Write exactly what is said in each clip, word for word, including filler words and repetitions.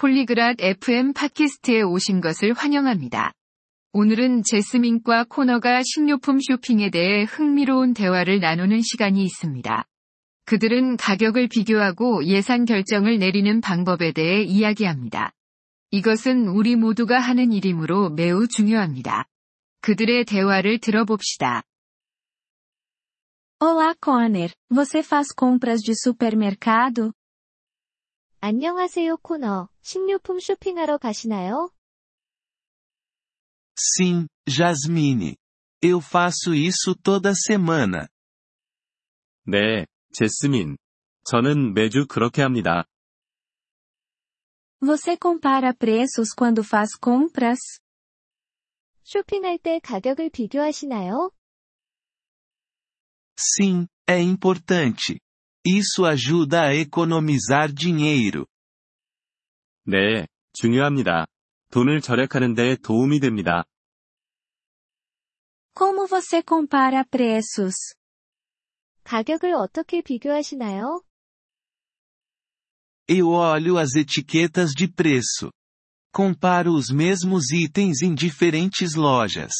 폴리그랏 에프엠 팟캐스트에 오신 것을 환영합니다. 오늘은 재스민과 코너가 식료품 쇼핑에 대해 흥미로운 대화를 나누는 시간이 있습니다. 그들은 가격을 비교하고 예산 결정을 내리는 방법에 대해 이야기합니다. 이것은 우리 모두가 하는 일이므로 매우 중요합니다. 그들의 대화를 들어봅시다. Olá, Connor. Você faz compras de supermercado? 안녕하세요, 코너. 식료품 쇼핑하러 가시나요? Sim, Jasmine. Eu faço isso toda semana. 네, 재스민. 저는 매주 그렇게 합니다. Você compara preços quando faz compras? 쇼핑할 때 가격을 비교하시나요? Sim, é importante. Isso ajuda a economizar dinheiro. 네, 중요합니다. 돈을 절약하는 데 도움이 됩니다. Como você compara preços? 가격을 어떻게 비교하시나요? Eu olho as etiquetas de preço. Comparo os mesmos itens em diferentes lojas.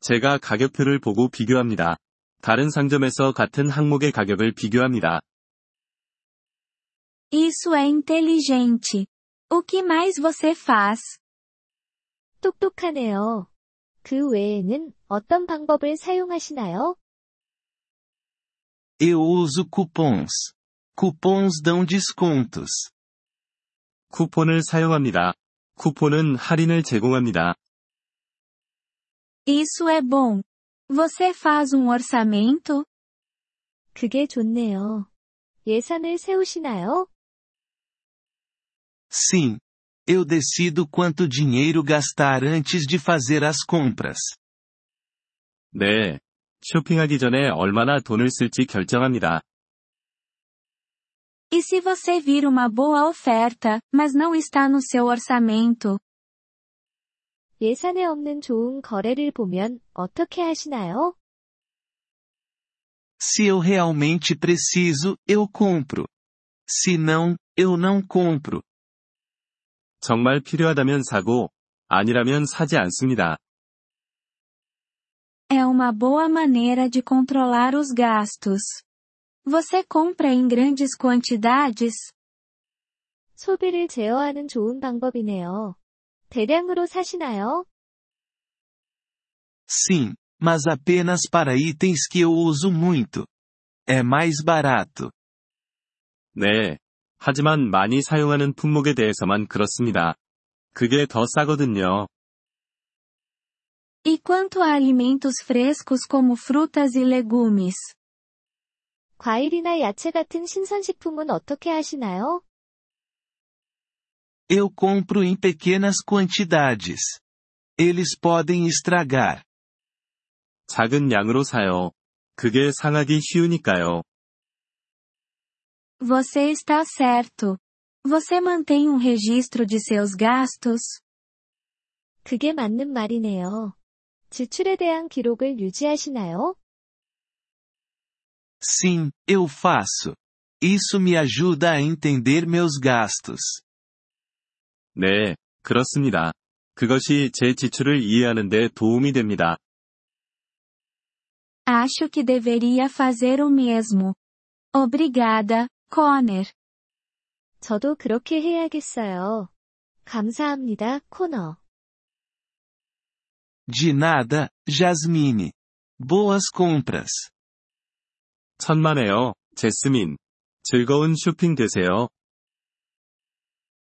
제가 가격표를 보고 비교합니다. 다른 상점에서 같은 항목의 가격을 비교합니다. Isso é inteligente. O que mais você faz? 똑똑하네요. 그 외에는 어떤 방법을 사용하시나요? Eu uso cupons. Cupons dão descontos. 쿠폰을 사용합니다. 쿠폰은 할인을 제공합니다. Isso é bom. Você faz um orçamento? 그게 좋네요. 예산을 세우시나요? Sim. Eu decido quanto dinheiro gastar antes de fazer as compras. 네. 쇼핑하기 전에 얼마나 돈을 쓸지 결정합니다. E se você vir uma boa oferta, mas não está no seu orçamento? 예산에 없는 좋은 거래를 보면 어떻게 하시나요? Se eu realmente preciso, eu compro. Se não, eu não compro. 정말 필요하다면 사고, 아니라면 사지 않습니다. É uma boa maneira de controlar os gastos. Você compra em grandes quantidades? 소비를 제어하는 좋은 방법이네요. 대량으로 사시나요? Sim, mas apenas para itens que eu uso muito. É mais barato. 네, 하지만 많이 사용하는 품목에 대해서만 그렇습니다. 그게 더 싸거든요. E quanto a alimentos frescos como frutas e legumes? 과일이나 야채 같은 신선식품은 어떻게 하시나요? Eu compro em pequenas quantidades. Eles podem estragar. 작은 양으로 사요. 그게 상하기 쉬우니까요. Você está certo. Você mantém um registro de seus gastos? 그게 맞는 말이네요. 지출에 대한 기록을 유지하시나요? Sim, eu faço. Isso me ajuda a entender meus gastos. 네, 그렇습니다. 그것이 제 지출을 이해하는 데 도움이 됩니다. Acho que deveria fazer o mesmo. Obrigada, Connor. 저도 그렇게 해야겠어요. 감사합니다, 코너. De nada, Jasmine. Boas compras. 천만에요, 재스민. 즐거운 쇼핑 되세요.